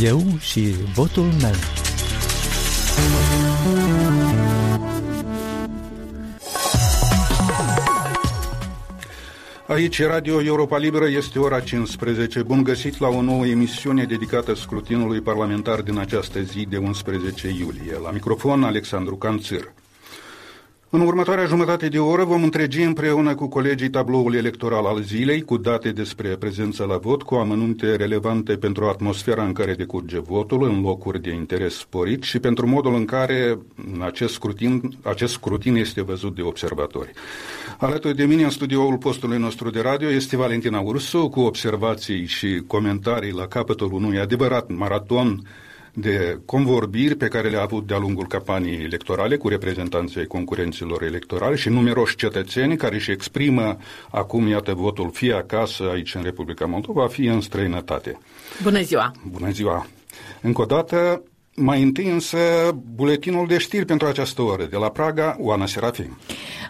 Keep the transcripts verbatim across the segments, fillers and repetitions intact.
Eu și votul meu. Aici Radio Europa Liberă, este ora cincisprezece. Bun găsit la o nouă emisiune dedicată scrutinului parlamentar din această zi de unsprezece iulie. La microfon, Alexandru Canțir. În următoarea jumătate de oră vom întregi împreună cu colegii tabloul electoral al zilei, cu date despre prezența la vot, cu amănunte relevante pentru atmosfera în care decurge votul, în locuri de interes sporit și pentru modul în care acest scrutin, acest scrutin este văzut de observatori. Alături de mine în studioul postului nostru de radio este Valentina Ursu, cu observații și comentarii la capătul unui adevărat maraton de convorbiri pe care le-a avut de-a lungul campaniei electorale cu reprezentanții concurenților electorali și numeroși cetățeni care își exprimă acum, iată, votul fie acasă aici în Republica Moldova, fie în străinătate. Bună ziua! Bună ziua! Încă o dată, mai întâi însă, buletinul de știri pentru această oră. De la Praga, Ioana Serafim.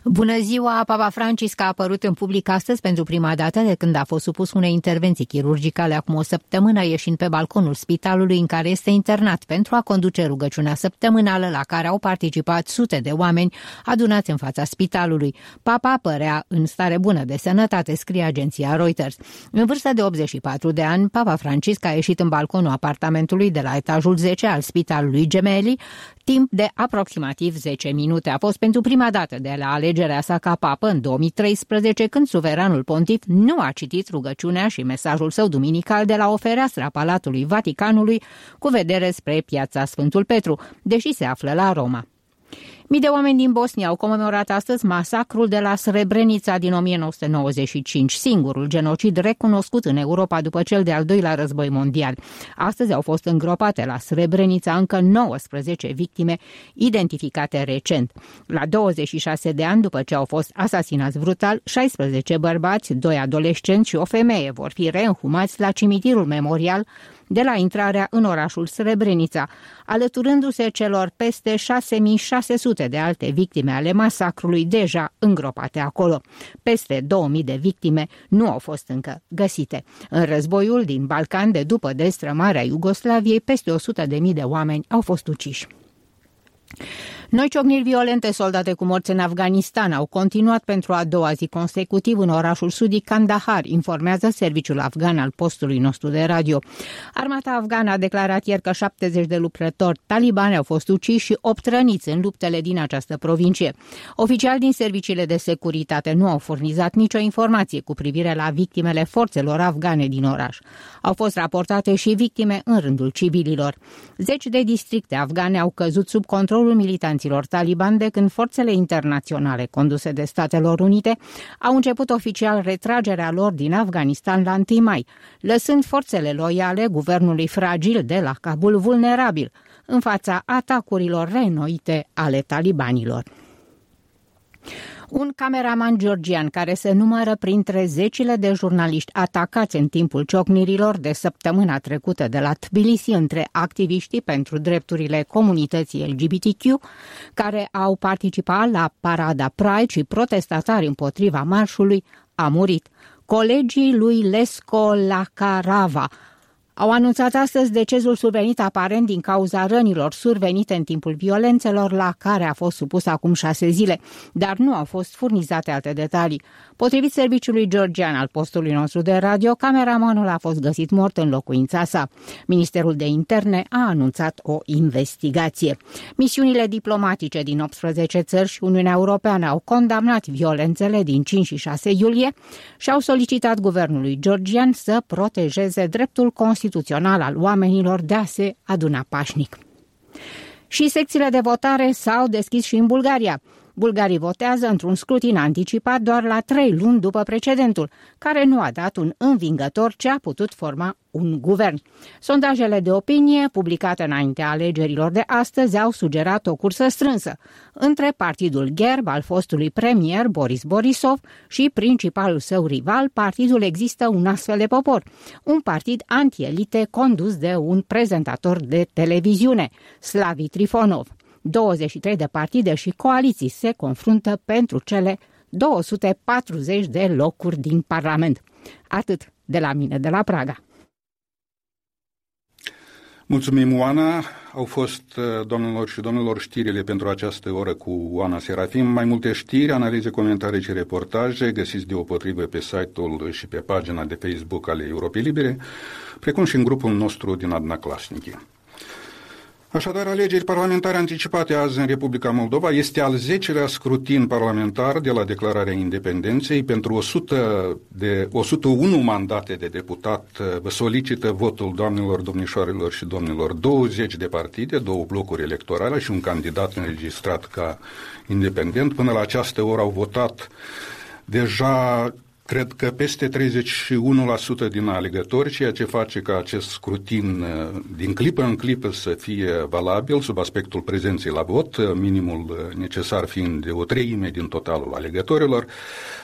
Bună ziua! Papa Francisc a apărut în public astăzi pentru prima dată de când a fost supus unei intervenții chirurgicale acum o săptămână, ieșind pe balconul spitalului în care este internat pentru a conduce rugăciunea săptămânală la care au participat sute de oameni adunați în fața spitalului. Papa părea în stare bună de sănătate, scrie agenția Reuters. În vârstă de optzeci și patru de ani, Papa Francisc a ieșit în balconul apartamentului de la etajul zece al spitalului Gemelli timp de aproximativ zece minute. A fost pentru prima dată de la alegerea sa ca papă în două mii treisprezece, când suveranul pontif nu a citit rugăciunea și mesajul său duminical de la o fereastră a Palatului Vaticanului cu vedere spre piața Sfântul Petru, deși se află la Roma. Mii de oameni din Bosnia au comemorat astăzi masacrul de la Srebrenica din nouăsprezece nouăzeci și cinci, singurul genocid recunoscut în Europa după cel de-al doilea război mondial. Astăzi au fost îngropate la Srebrenica încă nouăsprezece victime identificate recent. La douăzeci și șase de ani, după ce au fost asasinați brutal, șaisprezece bărbați, doi adolescenți și o femeie vor fi reînhumați la cimitirul memorial de la intrarea în orașul Srebrenica, alăturându-se celor peste șase mii șase sute de alte victime ale masacrului deja îngropate acolo. Peste două mii de victime nu au fost încă găsite. În războiul din Balcan de după destrămarea Iugoslaviei, peste o sută de mii de oameni au fost uciși. Noi ciocniri violente soldate cu morți în Afganistan au continuat pentru a doua zi consecutiv în orașul sudii Kandahar, informează serviciul afgan al postului nostru de radio. Armata afgană a declarat ieri că șaptezeci de luptători talibani au fost uciși și opt răniți în luptele din această provincie. Oficiali din serviciile de securitate nu au furnizat nicio informație cu privire la victimele forțelor afgane din oraș. Au fost raportate și victime în rândul civililor. Zeci de districte afgane au căzut sub controlul militanților taliban de când forțele internaționale conduse de Statelor Unite au început oficial retragerea lor din Afganistan la întâi mai, lăsând forțele loiale guvernului fragil de la Kabul vulnerabil în fața atacurilor reînnoite ale talibanilor. Un cameraman georgian care se numără printre zecile de jurnaliști atacați în timpul ciocnirilor de săptămâna trecută de la Tbilisi între activiștii pentru drepturile comunității L G B T Q, care au participat la Parada Pride și protestatari împotriva marșului, a murit. Colegii lui Lesko Lacarava au anunțat astăzi decezul survenit aparent din cauza rănilor survenite în timpul violențelor la care a fost supus acum șase zile, dar nu au fost furnizate alte detalii. Potrivit serviciului georgian al postului nostru de radio, cameramanul a fost găsit mort în locuința sa. Ministerul de Interne a anunțat o investigație. Misiunile diplomatice din optsprezece țări și Uniunea Europeană au condamnat violențele din cinci și șase iulie și au solicitat guvernului georgian să protejeze dreptul constituțional al oamenilor de a se aduna pașnic. Și secțiile de votare s-au deschis și în Bulgaria. Bulgarii votează într-un scrutin anticipat doar la trei luni după precedentul, care nu a dat un învingător ce a putut forma un guvern. Sondajele de opinie publicate înaintea alegerilor de astăzi au sugerat o cursă strânsă între partidul GERB al fostului premier Boris Borisov și principalul său rival, partidul Există un astfel de popor, un partid antielite condus de un prezentator de televiziune, Slavi Trifonov. douăzeci și trei de partide și coaliții se confruntă pentru cele două sute patruzeci de locuri din Parlament. Atât de la mine, de la Praga. Mulțumim, Oana. Au fost, doamnelor și domnilor, știrile pentru această oră cu Oana Serafim. Mai multe știri, analize, comentarii și reportaje găsiți deopotrivă pe site-ul și pe pagina de Facebook ale Europei Libere, precum și în grupul nostru din Adna Clasnichi. Așadar, alegeri parlamentare anticipate azi în Republica Moldova. Este al zecelea scrutin parlamentar de la declararea independenței. Pentru o sută de, o sută unu mandate de deputat solicită votul doamnelor, domnișoarelor și domnilor douăzeci de partide, două blocuri electorale și un candidat înregistrat ca independent. Până la această oră au votat deja, cred că, peste treizeci și unu la sută din alegători, ceea ce face ca acest scrutin din clipă în clipă să fie valabil sub aspectul prezenței la vot, minimul necesar fiind de o treime din totalul alegătorilor.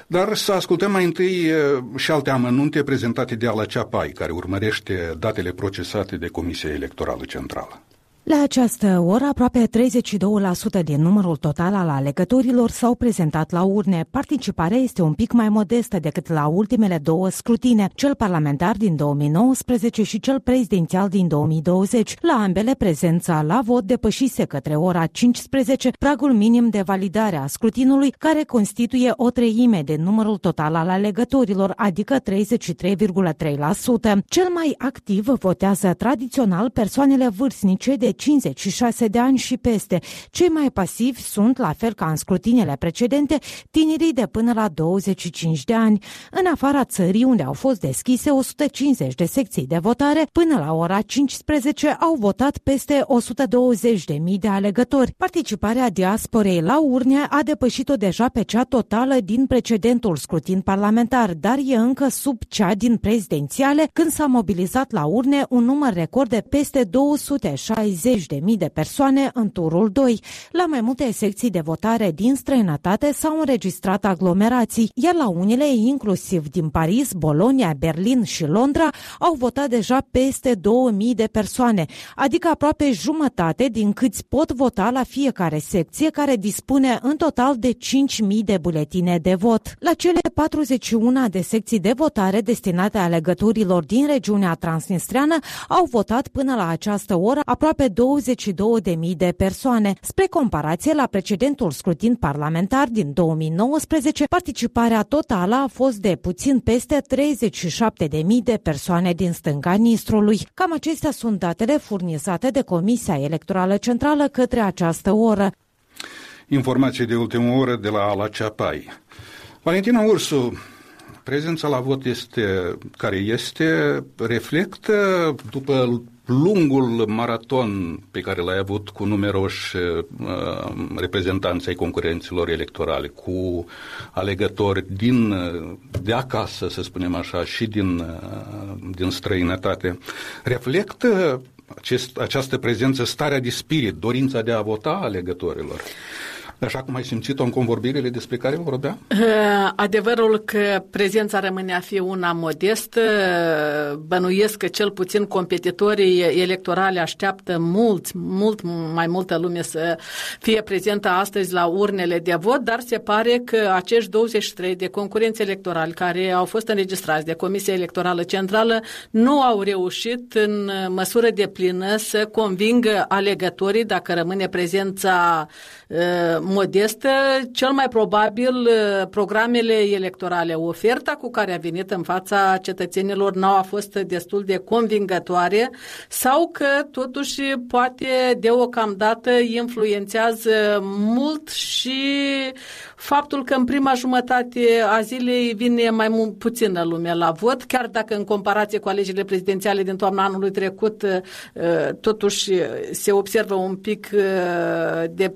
Dar să ascultăm mai întâi și alte amănunte prezentate de Ala Ceapai, care urmărește datele procesate de Comisia Electorală Centrală. La această oră, aproape treizeci și doi la sută din numărul total al alegătorilor s-au prezentat la urne. Participarea este un pic mai modestă decât la ultimele două scrutine, cel parlamentar din două mii nouăsprezece și cel prezidențial din două mii douăzeci. La ambele, prezența la vot depășise către ora cincisprezece pragul minim de validare a scrutinului, care constituie o treime din numărul total al alegătorilor, adică treizeci și trei virgulă trei la sută. Cel mai activ votează tradițional persoanele vârstnice de cincizeci și șase de ani și peste. Cei mai pasivi sunt, la fel ca în scrutinele precedente, tinerii de până la douăzeci și cinci de ani. În afara țării, unde au fost deschise o sută cincizeci de secții de votare, până la ora cincisprezece au votat peste o sută douăzeci de mii de alegători. Participarea diasporei la urne a depășit-o deja pe cea totală din precedentul scrutin parlamentar, dar e încă sub cea din prezidențiale, când s-a mobilizat la urne un număr record de peste două sute șaizeci de mii de persoane în turul doi. La mai multe secții de votare din străinătate s-au înregistrat aglomerații, iar la unele, inclusiv din Paris, Bolonia, Berlin și Londra, au votat deja peste două mii de persoane, adică aproape jumătate din câți pot vota la fiecare secție, care dispune în total de cinci mii de buletine de vot. La cele patruzeci și unu de secții de votare destinate alegătorilor din regiunea transnistreană au votat până la această oră aproape aproape douăzeci și două de mii de persoane. Spre comparație, la precedentul scrutin parlamentar din două mii nouăsprezece, participarea totală a fost de puțin peste treizeci și șapte de mii de persoane din stânga Nistrului. Cam acestea sunt datele furnizate de Comisia Electorală Centrală către această oră. Informații de ultimă oră de la Ala Ceapai. Valentina Ursu, prezența la vot este care este, reflectă după lungul maraton pe care l-ai avut cu numeroși uh, reprezentanți ai concurenților electorale, cu alegători din, de acasă, să spunem așa, și din, uh, din străinătate, reflectă acest, această prezență starea de spirit, dorința de a vota alegătorilor, așa cum ai simțit-o în convorbirile despre care vorbeam? Adevărul că prezența rămâne a fi una modestă, bănuiesc că cel puțin competitorii electorali așteaptă mult, mult mai multă lume să fie prezentă astăzi la urnele de vot, dar se pare că acești douăzeci și trei de concurenți electorali care au fost înregistrați de Comisia Electorală Centrală nu au reușit în măsură deplină să convingă alegătorii. Dacă rămâne prezența modestă, cel mai probabil programele electorale, oferta cu care a venit în fața cetățenilor, nu a fost destul de convingătoare, sau că totuși poate deocamdată influențează mult și faptul că în prima jumătate a zilei vine mai mult, puțină lume la vot, chiar dacă în comparație cu alegerile prezidențiale din toamna anului trecut totuși se observă un pic de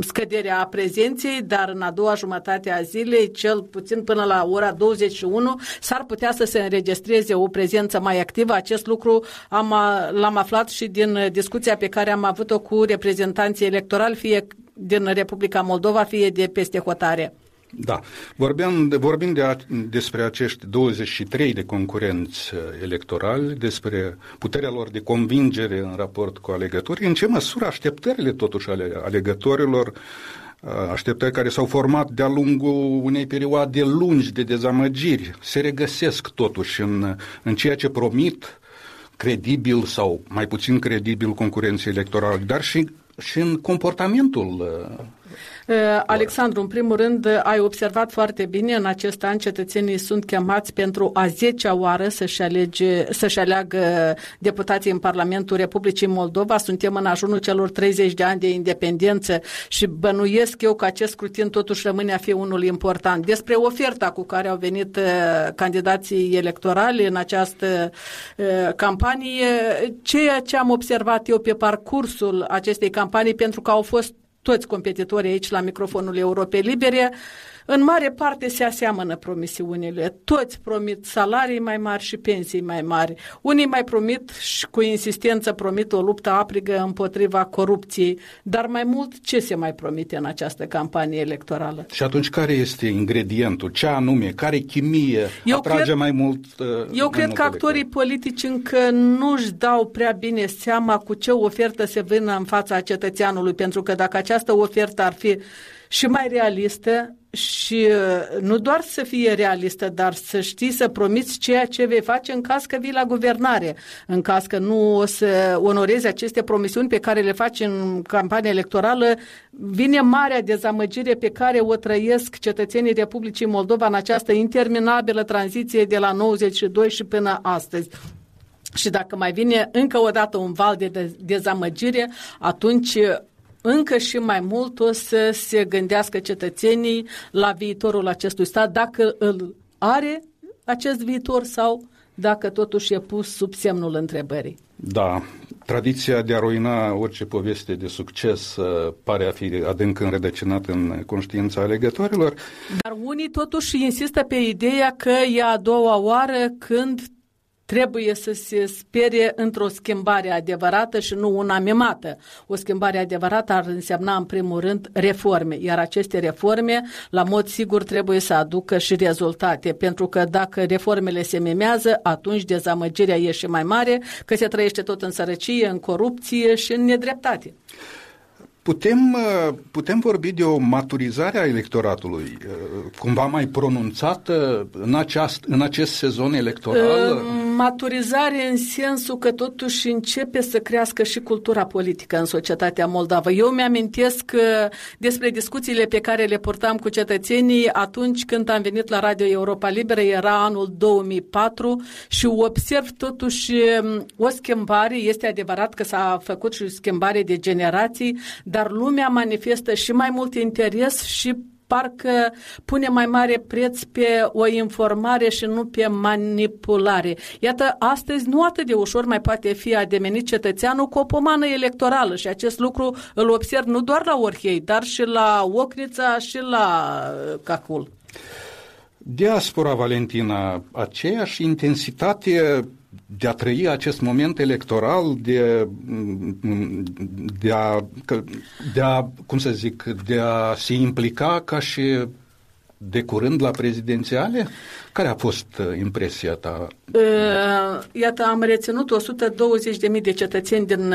scăderea prezenței, dar în a doua jumătate a zilei, cel puțin până la ora douăzeci și unu, s-ar putea să se înregistreze o prezență mai activă. Acest lucru am, l-am aflat și din discuția pe care am avut-o cu reprezentanții electorali, fie din Republica Moldova, fie de peste hotare. Da. Vorbeam, vorbim de, despre acești douăzeci și trei de concurenți electorali, despre puterea lor de convingere în raport cu alegătorii, în ce măsură așteptările totuși ale alegătorilor, așteptări care s-au format de-a lungul unei perioade lungi de dezamăgiri, se regăsesc totuși în, în ceea ce promit credibil sau mai puțin credibil concurenței electorale, dar și, și în comportamentul. Alexandru, în primul rând, ai observat foarte bine, în acest an cetățenii sunt chemați pentru a zecea oară să-și, alege, să-și aleagă deputații în Parlamentul Republicii Moldova. Suntem în ajunul celor treizeci de ani de independență și bănuiesc eu că acest scrutin totuși rămâne a fi unul important. Despre oferta cu care au venit candidații electorali în această campanie, ceea ce am observat eu pe parcursul acestei campanii, pentru că au fost toți competitorii aici la microfonul Europei Libere, în mare parte se aseamănă promisiunile. Toți promit salarii mai mari și pensii mai mari. Unii mai promit și cu insistență promit o luptă aprigă împotriva corupției. Dar mai mult, ce se mai promite în această campanie electorală? Și atunci care este ingredientul? Ce anume? Care chimie eu atrage cred, mai mult? Uh, eu cred mult că actorii elector. politici încă nu-și dau prea bine seama cu ce ofertă se vână în fața cetățeanului. Pentru că dacă această ofertă ar fi și mai realistă, și nu doar să fie realistă, dar să știi să promiți ceea ce vei face în caz că vii la guvernare, în caz că nu o să onorezi aceste promisiuni pe care le faci în campania electorală, vine marea dezamăgire pe care o trăiesc cetățenii Republicii Moldova în această interminabilă tranziție de la nouăzeci și doi și până astăzi. Și dacă mai vine încă o dată un val de dezamăgire, atunci încă și mai mult o să se gândească cetățenii la viitorul acestui stat, dacă îl are acest viitor sau dacă totuși e pus sub semnul întrebării. Da, tradiția de a ruina orice poveste de succes pare a fi adânc înrădăcinată în conștiința alegătorilor. Dar unii totuși insistă pe ideea că e a doua oară când trebuie să se sperie într-o schimbare adevărată și nu una mimată. O schimbare adevărată ar însemna, în primul rând, reforme, iar aceste reforme, la mod sigur, trebuie să aducă și rezultate, pentru că dacă reformele se mimează, atunci dezamăgirea e și mai mare, că se trăiește tot în sărăcie, în corupție și în nedreptate. Putem, putem vorbi de o maturizare a electoratului, cumva mai pronunțată în, aceast, în acest sezon electoral? Maturizare în sensul că totuși începe să crească și cultura politică în societatea moldavă. Eu mi-amintesc despre discuțiile pe care le purtam cu cetățenii atunci când am venit la Radio Europa Liberă, era anul două mii patru, și observ totuși o schimbare. Este adevărat că s-a făcut și o schimbare de generații, dar lumea manifestă și mai mult interes și parcă pune mai mare preț pe o informare și nu pe manipulare. Iată, astăzi nu atât de ușor mai poate fi ademenit cetățeanul cu o pomană electorală și acest lucru îl observ nu doar la Orhei, dar și la Ocnița și la Cahul. Diaspora, Valentina, aceeași intensitate de a trăi acest moment electoral, de, de, a, de a, cum să zic, de a se implica ca și de curând la prezidențiale? Care a fost impresia ta? Iată, am reținut o sută douăzeci de mii de cetățeni din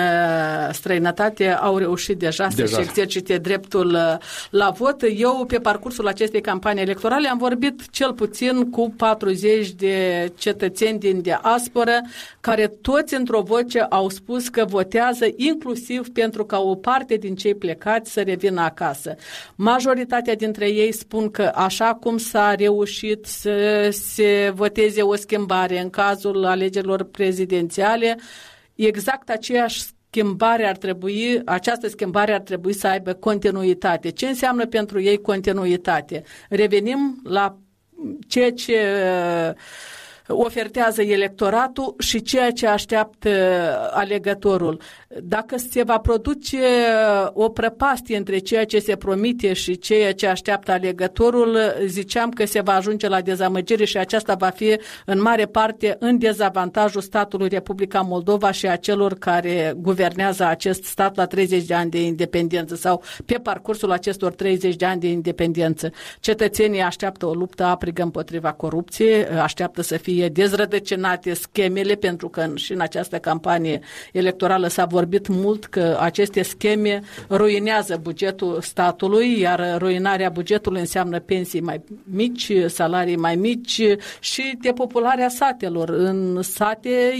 străinătate au reușit deja, deja. să-și exercite dreptul la vot. Eu, pe parcursul acestei campanii electorale, am vorbit cel puțin cu patruzeci de cetățeni din diasporă, care toți într-o voce au spus că votează inclusiv pentru ca o parte din cei plecați să revină acasă. Majoritatea dintre ei spun că așa cum s-a reușit să se voteze o schimbare în cazul alegerilor prezidențiale, exact aceeași schimbare ar trebui, această schimbare ar trebui să aibă continuitate. Ce înseamnă pentru ei continuitate? Revenim la ceea ce ofertează electoratul și ceea ce așteaptă alegătorul. Dacă se va produce o prăpastie între ceea ce se promite și ceea ce așteaptă alegătorul, ziceam că se va ajunge la dezamăgire și aceasta va fi în mare parte în dezavantajul statului Republica Moldova și a celor care guvernează acest stat la treizeci de ani de independență sau pe parcursul acestor treizeci de ani de independență. Cetățenii așteaptă o luptă aprigă împotriva corupției, așteaptă să fie dezrădăcinate schemele, pentru că și în această campanie electorală s-a vorbit vorbit mult că aceste scheme ruinează bugetul statului, iar ruinarea bugetului înseamnă pensii mai mici, salarii mai mici și depopularea satelor. În sate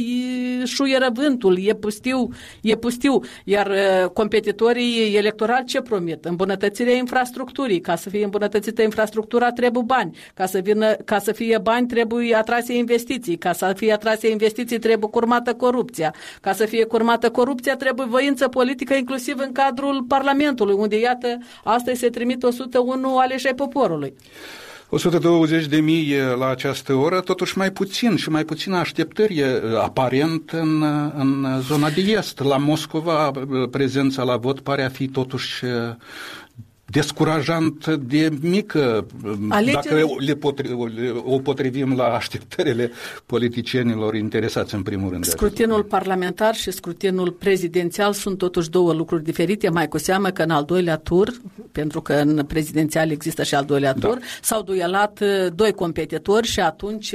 șuieră vântul, e pustiu, e pustiu. Iar competitorii electorali ce promit? Îmbunătățirea infrastructurii. Ca să fie îmbunătățită infrastructura, trebuie bani. Ca să, vină, ca să fie bani, trebuie atrase investiții. Ca să fie atrase investiții, trebuie curmată corupția. Ca să fie curmată corupția, trebuie voință politică, inclusiv în cadrul Parlamentului, unde, iată, astăzi se trimit o sută unu aleși ai poporului. o sută douăzeci de mii la această oră, totuși mai puțin și mai puțină așteptări aparent în, în zona de est. La Moscova, prezența la vot pare a fi totuși descurajant de mică, alegeri, dacă le potri, le, o potrivim la așteptările politicienilor interesați în primul rând. Scrutinul parlamentar și scrutinul prezidențial sunt totuși două lucruri diferite, mai cu seamă că în al doilea tur, pentru că în prezidențial există și al doilea da. tur, s-au duelat doi competitori și atunci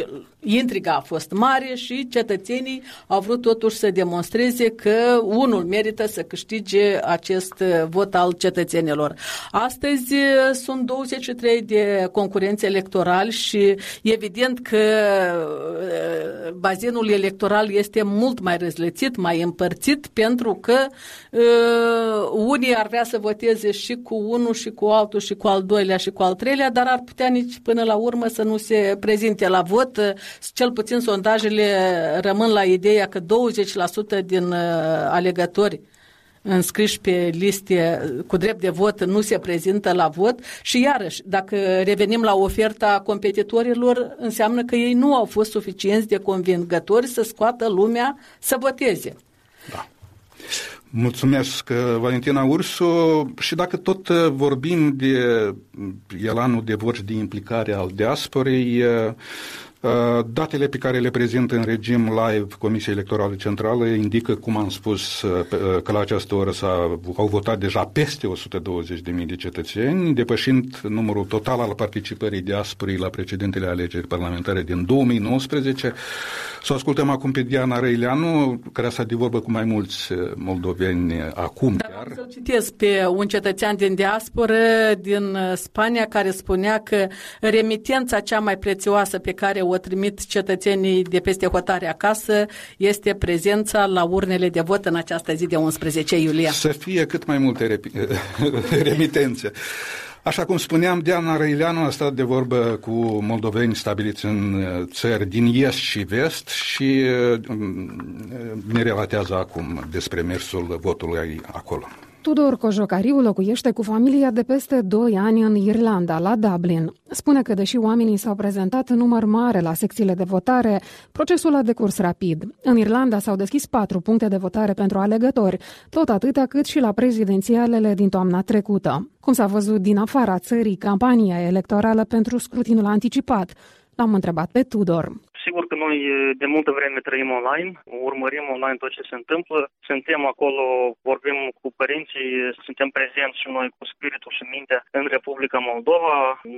intriga a fost mare și cetățenii au vrut totuși să demonstreze că unul merită să câștige acest vot al cetățenilor. Astăzi sunt douăzeci și trei de concurenți electorali și evident că bazinul electoral este mult mai răzlețit, mai împărțit, pentru că uh, unii ar vrea să voteze și cu unul și cu altul și cu al doilea și cu al treilea, dar ar putea nici până la urmă să nu se prezinte la vot. Cel puțin sondajele rămân la ideea că douăzeci la sută din alegători înscriși pe liste cu drept de vot nu se prezintă la vot și iarăși, dacă revenim la oferta competitorilor, înseamnă că ei nu au fost suficienți de convingători să scoată lumea să voteze. Da. Mulțumesc, Valentina Ursu. Și dacă tot vorbim de elanul de vot și de implicare al diasporei, datele pe care le prezintă în regim live Comisia Electorală Centrală indică, cum am spus, că la această oră s-a, au votat deja peste o sută douăzeci de mii de cetățeni, depășind numărul total al participării diasporii la precedentele alegeri parlamentare din două mii nouăsprezece. Să ascultăm acum pe Diana Răileanu, care a stat de vorbă cu mai mulți moldoveni acum. Dar chiar. Să citesc pe un cetățean din diasporă, din Spania, care spunea că remitența cea mai prețioasă pe care o trimit cetățenii de peste hotare acasă este prezența la urnele de vot în această zi de unsprezece iulie. Să fie cât mai multe repi- remitențe. Așa cum spuneam, Diana Răileanu a stat de vorbă cu moldoveni stabiliți în țări din est și vest și ne relatează acum despre mersul votului acolo. Tudor Cojocariu locuiește cu familia de peste doi ani în Irlanda, la Dublin. Spune că, deși oamenii s-au prezentat în număr mare la secțiile de votare, procesul a decurs rapid. În Irlanda s-au deschis patru puncte de votare pentru alegători, tot atâtea cât și la prezidențialele din toamna trecută. Cum s-a văzut din afara țării campania electorală pentru scrutinul anticipat? L-am întrebat pe Tudor. Sigur că noi de multă vreme trăim online, urmărim online tot ce se întâmplă, suntem acolo, vorbim cu părinții, suntem prezenți și noi cu spiritul și mintea în Republica Moldova,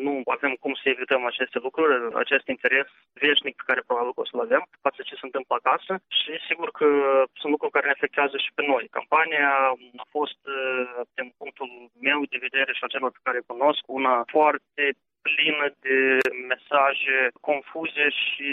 nu avem cum să evităm aceste lucruri, acest interes veșnic pe care probabil o să-l avem față ce se întâmplă acasă și sigur că sunt lucruri care ne afectează și pe noi. Campania a fost, din punctul meu de vedere și a celor pe care îi cunosc, una foarte plină de mesaje confuze și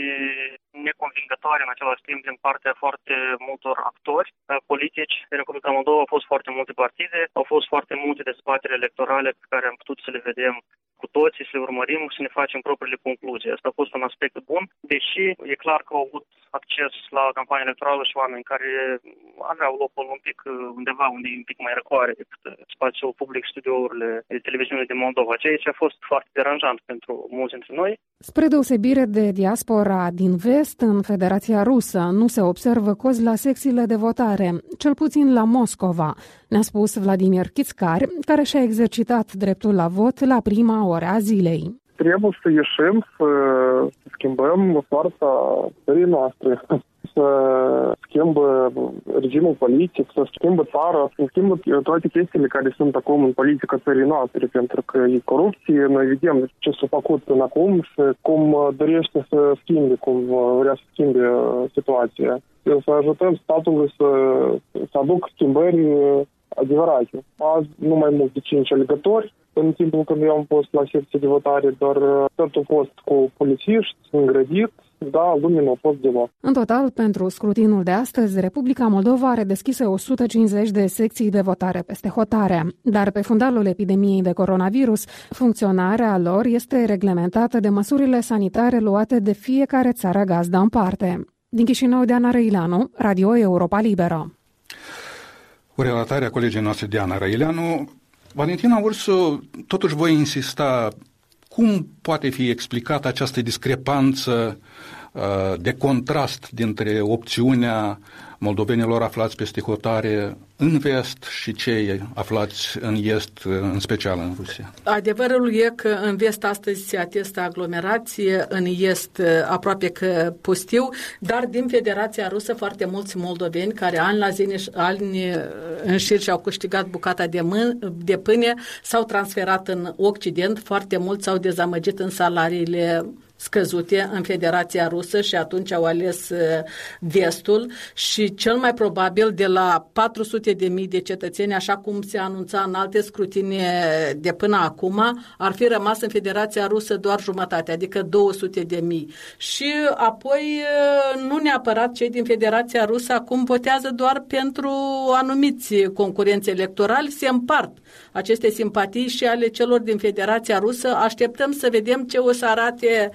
neconvingătoare în același timp din partea foarte multor actori politici. În Republica Moldova au fost foarte multe partide, au fost foarte multe dezbateri electorale pe care am putut să le vedem cu toții, să le urmărim și să ne facem propriile concluzii. Asta a fost un aspect bun, deși e clar că au avut acces la campania electorală și oameni care aveau locul un pic undeva, unde e un pic mai răcoare decât spațiul public, studiourile televiziunii din Moldova. Ceea ce a fost foarte deranjant pentru mulți dintre noi. Spre deosebire de diaspora din vest, în Federația Rusă nu se observă cozi la secțiile de votare, cel puțin la Moscova, ne-a spus Vladimir Chițcar, care și-a exercitat dreptul la vot la prima ora zilei. Trebuie să ieșim, să schimbăm soarta țării noastre, să schimbă regimul politic, să schimbă țara, să schimbă toate chestiile care sunt acum în politica țării noastre, pentru că e corupție, noi vedem ce s-a făcut până acum și cum dorește să schimbe, cum vrea să schimbe situația. Să ajutăm statul să, să aducă schimbări adevărate. Azi nu mai mult de cinci alegători. În timpul când eu am fost la secția de votare, doar tot a fost cu polițiști, îngrădit, da, lumea nu a fost deloc. În total, pentru scrutinul de astăzi, Republica Moldova are deschise o sută cincizeci de secții de votare peste hotare. Dar pe fundalul epidemiei de coronavirus, funcționarea lor este reglementată de măsurile sanitare luate de fiecare țară gazdă în parte. Din Chișinău, Diana Răileanu, Radio Europa Liberă. Cu relatarea colegii noastre Diana Răileanu, Valentina Ursu, totuși voi insista, cum poate fi explicată această discrepanță de contrast dintre opțiunea moldovenilor aflați peste hotare în vest și cei aflați în est, în special în Rusia? Adevărul e că în vest astăzi se atestă aglomerație, în est aproape că pustiu, dar din Federația Rusă foarte mulți moldoveni care ani la zi în șir și-au câștigat bucata de, mân, de pâine s-au transferat în Occident, foarte mulți s-au dezamăgit în salariile scăzute în Federația Rusă și atunci au ales vestul și cel mai probabil de la patru sute de mii de cetățeni, așa cum se anunța în alte scrutine de până acum, ar fi rămas în Federația Rusă doar jumătate, adică două sute de mii. Și apoi nu neapărat cei din Federația Rusă acum votează doar pentru anumiți concurenți electorali, se împart aceste simpatii și ale celor din Federația Rusă. Așteptăm să vedem ce o să arate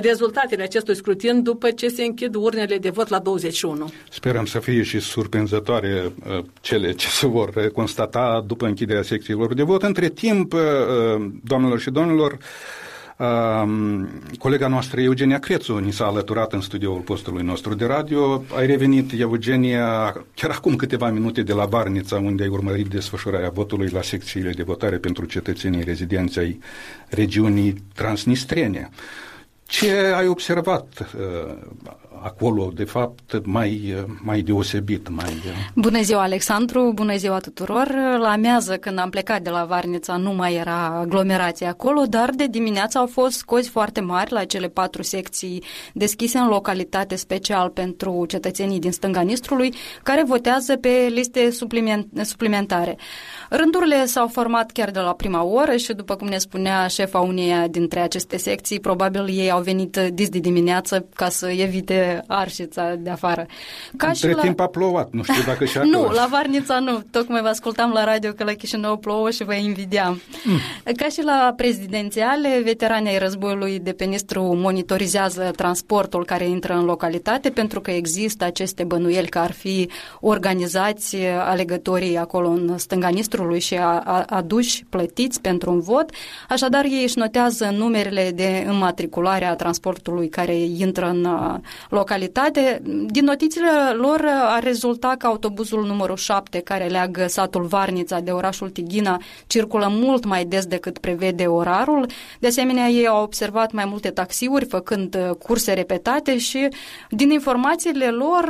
rezultatele acestui scrutin după ce se închid urnele de vot la douăzeci și unu. Sperăm să fie și surprinzătoare cele ce se vor constata după închiderea secțiilor de vot. Între timp, doamnelor și domnilor, colega noastră Eugenia Crețu ni s-a alăturat în studioul postului nostru de radio. Ai revenit, Eugenia, chiar acum câteva minute de la Varnița, unde ai urmărit desfășurarea votului la secțiile de votare pentru cetățenii rezidenți ai regiunii transnistrene. Ce ai observat acolo, de fapt, mai, mai deosebit? Mai... Bună ziua, Alexandru, bună ziua tuturor! La amiază, când am plecat de la Varnița, nu mai era aglomerație acolo, dar de dimineață au fost scozi foarte mari la cele patru secții deschise în localitate special pentru cetățenii din stânga Nistrului, care votează pe liste suplimentare. Rândurile s-au format chiar de la prima oră și, după cum ne spunea șefa uneia dintre aceste secții, probabil ei au venit dis de dimineață ca să evite arșița de afară. Ca Între la... timp a plouat, nu știu dacă și acolo. Nu, la Varnița nu, tocmai vă ascultam la radio că la Chișinău plouă și vă invidiam. Mm. Ca și la prezidențiale, veteranii ai războiului de pe Nistru monitorizează transportul care intră în localitate, pentru că există aceste bănuieli că ar fi organizați alegătorii acolo în stânga Nistrului și a, a, aduși plătiți pentru un vot, așadar ei își notează numerele de înmatriculare a transportului care intră în localitate. Din notițile lor ar rezulta că autobuzul numărul șapte, care leagă satul Varnița de orașul Tighina, circulă mult mai des decât prevede orarul. De asemenea, ei au observat mai multe taxiuri făcând curse repetate și, din informațiile lor,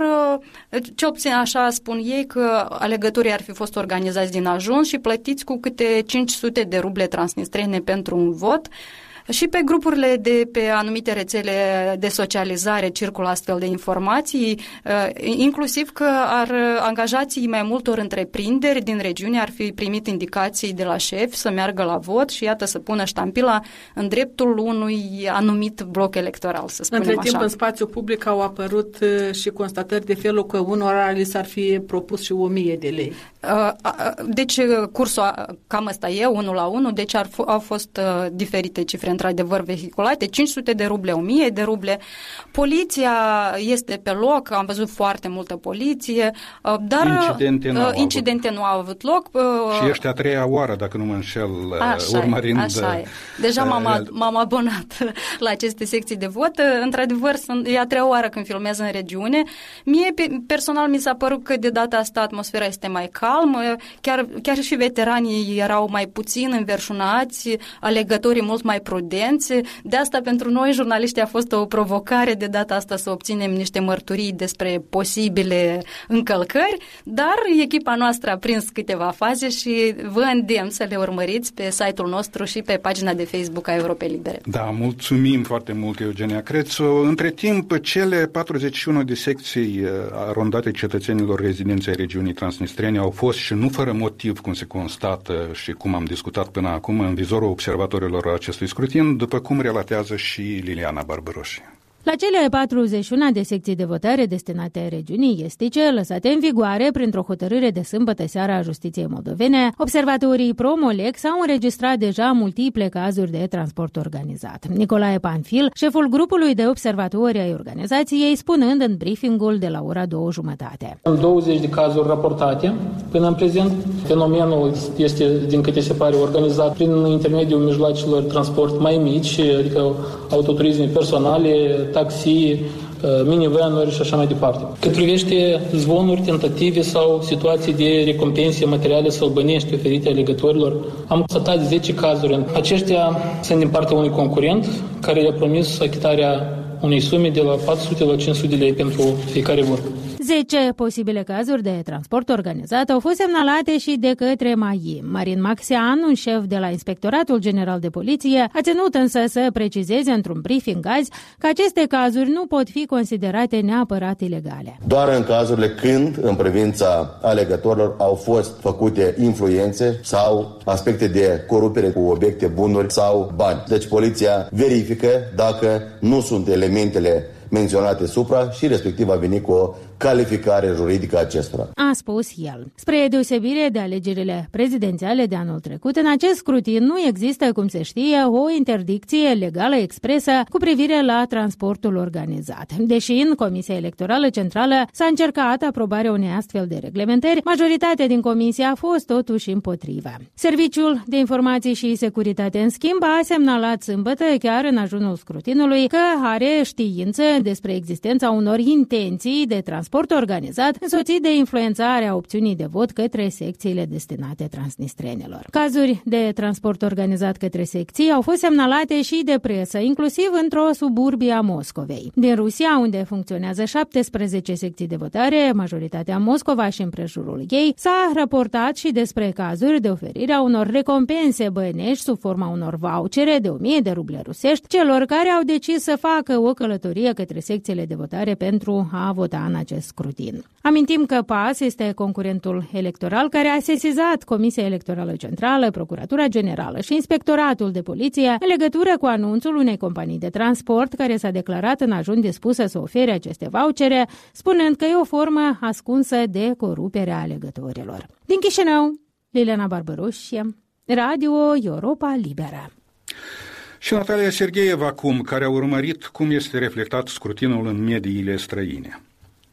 ce obțin, așa spun ei, că alegătorii ar fi fost organizați din ajuns și plătiți cu câte cinci sute de ruble transnistrene pentru un vot. Și pe grupurile de pe anumite rețele de socializare circulă astfel de informații, inclusiv că ar angajații mai multor întreprinderi din regiune ar fi primit indicații de la șef să meargă la vot și iată să pună ștampila în dreptul unui anumit bloc electoral, să spunem așa. Între timp, în spațiu public au apărut și constatări de felul că unora li s-ar fi propus și o mie de lei. Deci cursul cam ăsta e, unul la unul, deci ar f- au fost diferite cifre într-adevăr vehiculate, cinci sute de ruble, o mie de ruble. Poliția este pe loc, am văzut foarte multă poliție, dar incidente nu au, incidente nu au avut loc. Și ești a treia oară, dacă nu mă înșel, așa urmărind. E, așa e. Deja m-am, m-am abonat la aceste secții de vot. Într-adevăr, e a treia oară când filmez în regiune. Mie, personal, mi s-a părut că de data asta atmosfera este mai calmă, chiar, chiar și veteranii erau mai puțin înverșunați, alegătorii mult mai studenți. De asta pentru noi, jurnaliștii, a fost o provocare de data asta să obținem niște mărturii despre posibile încălcări, dar echipa noastră a prins câteva faze și vă îndemn să le urmăriți pe site-ul nostru și pe pagina de Facebook a Europei Libere. Da, mulțumim foarte mult, Eugenia Crețu. Între timp, cele patruzeci și unu de secții arondate cetățenilor rezidenței regiunii transnistrene au fost și nu fără motiv, cum se constată și cum am discutat până acum, în vizorul observatorilor acestui scrutin, după cum relatează și Liliana Barbăroșie. La cele patruzeci și unu de secții de votare destinate regiunii estice, lăsate în vigoare printr-o hotărâre de sâmbătă seara a Justiției Moldovene, observatorii Promolex au înregistrat deja multiple cazuri de transport organizat. Nicolae Panfil, șeful grupului de observatori ai organizației, spunând în briefingul de la ora două jumătate. În douăzeci de cazuri raportate până în prezent, fenomenul este, din câte se pare, organizat prin intermediul mijloacelor transport mai mici, adică autoturisme personale, taxi, minivan-uri și așa mai departe. Cât privește zvonuri, tentative sau situații de recompensie materiale sălbănești oferite alegătorilor, am constatat zece cazuri. Aceștia sunt din partea unui concurent care le-a promis achitarea unei sume de la patru sute la cinci sute de lei pentru fiecare vot. zece posibile cazuri de transport organizat au fost semnalate și de către M A I. Marin Maxian, un șef de la Inspectoratul General de Poliție, a ținut însă să precizeze într-un briefing azi că aceste cazuri nu pot fi considerate neapărat ilegale. Doar în cazurile când, în privința alegătorilor, au fost făcute influențe sau aspecte de corupere cu obiecte, bunuri sau bani. Deci poliția verifică dacă nu sunt elementele menționate supra și respectiv va veni cu o calificare juridică acestora, a spus el. Spre deosebire de alegerile prezidențiale de anul trecut, în acest scrutin nu există, cum se știe, o interdicție legală expresă cu privire la transportul organizat. Deși în Comisia Electorală Centrală s-a încercat aprobarea unei astfel de reglementări, majoritatea din comisie a fost totuși împotrivă. Serviciul de Informații și Securitate, în schimb, a semnalat sâmbătă, chiar în ajunul scrutinului, că are știință despre existența unor intenții de transport organizat însoțit de influențarea opțiunii de vot către secțiile destinate transnistrenilor. Cazuri de transport organizat către secții au fost semnalate și de presă, inclusiv într-o suburbie a Moscovei. Din Rusia, unde funcționează șaptesprezece secții de votare, majoritatea Moscova și împrejurul ei, s-a raportat și despre cazuri de oferirea unor recompense bănești sub forma unor vouchere de o mie de ruble rusești celor care au decis să facă o călătorie către secțiile de votare pentru a vota în acest scrutin. Amintim că P A S este concurentul electoral care a sesizat Comisia Electorală Centrală, Procuratura Generală și Inspectoratul de Poliție în legătură cu anunțul unei companii de transport care s-a declarat în ajun dispusă să ofere aceste vouchere, spunând că e o formă ascunsă de corupere a alegătorilor. Din Chișinău, Liliana Barbăroșie, Radio Europa Liberă. Și Natalia Sergeeva acum, care a urmărit cum este reflectat scrutinul în mediile străine.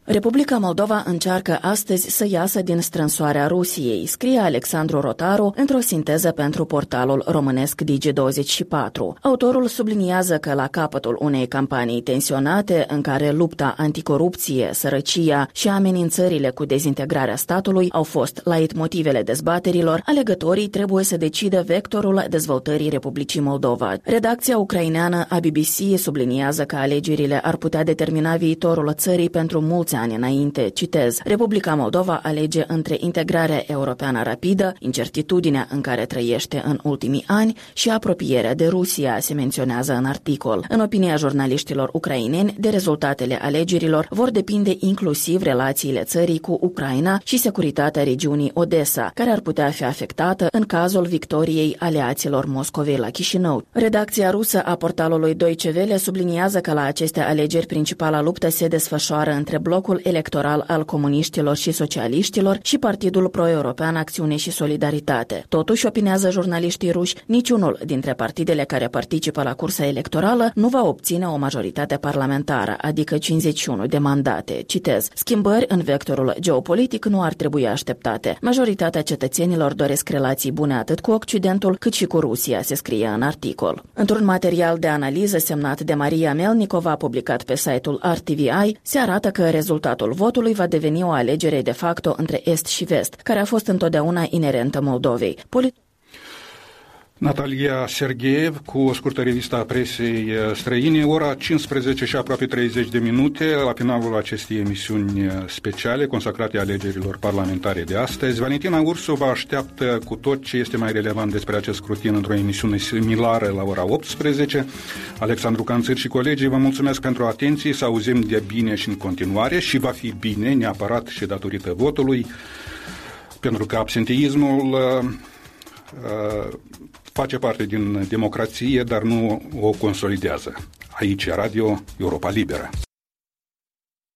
Republica Moldova încearcă astăzi să iasă din strânsoarea Rusiei, scrie Alexandru Rotaru într-o sinteză pentru portalul românesc Digi douăzeci și patru. Autorul subliniază că la capătul unei campanii tensionate, în care lupta anticorupție, sărăcia și amenințările cu dezintegrarea statului au fost leitmotivele dezbaterilor, alegătorii trebuie să decidă vectorul dezvoltării Republicii Moldova. Redacția ucraineană a B B C subliniază că alegerile ar putea determina viitorul țării pentru mulți ani înainte. Citez: Republica Moldova alege între integrarea europeană rapidă, incertitudinea în care trăiește în ultimii ani și apropierea de Rusia, se menționează în articol. În opinia jurnaliștilor ucraineni, de rezultatele alegerilor vor depinde inclusiv relațiile țării cu Ucraina și securitatea regiunii Odessa, care ar putea fi afectată în cazul victoriei aliaților Moscovei la Chișinău. Redacția rusă a portalului Deutsche Welle subliniază că la aceste alegeri principala luptă se desfășoară între blocul electoral al comuniștilor și socialiștilor și Partidul Pro-European Acțiune și Solidaritate. Totuși, opinează jurnaliștii ruși, niciunul dintre partidele care participă la cursa electorală nu va obține o majoritate parlamentară, adică cincizeci și unu de mandate. Citez: schimbări în vectorul geopolitic nu ar trebui așteptate. Majoritatea cetățenilor doresc relații bune atât cu Occidentul cât și cu Rusia, se scrie în articol. Într-un material de analiză semnat de Maria Melnikova, publicat pe site-ul R T V I, se arată că rezultatul votului va deveni o alegere de facto între est și vest, care a fost întotdeauna inerentă Moldovei. Polit- Natalia Sergeeva cu o scurtă revistă a presei străine, ora cincisprezece și aproape treizeci de minute, la finalul acestei emisiuni speciale consacrate alegerilor parlamentare de astăzi. Valentina Ursu vă așteaptă cu tot ce este mai relevant despre acest scrutin într-o emisiune similară la ora optsprezece. Alexandru Canțir și colegii vă mulțumesc pentru atenție, să auzim de bine și în continuare și va fi bine neapărat și datorită votului, pentru că absenteismul Uh, face parte din democrație, dar nu o consolidează. Aici Radio Europa Liberă.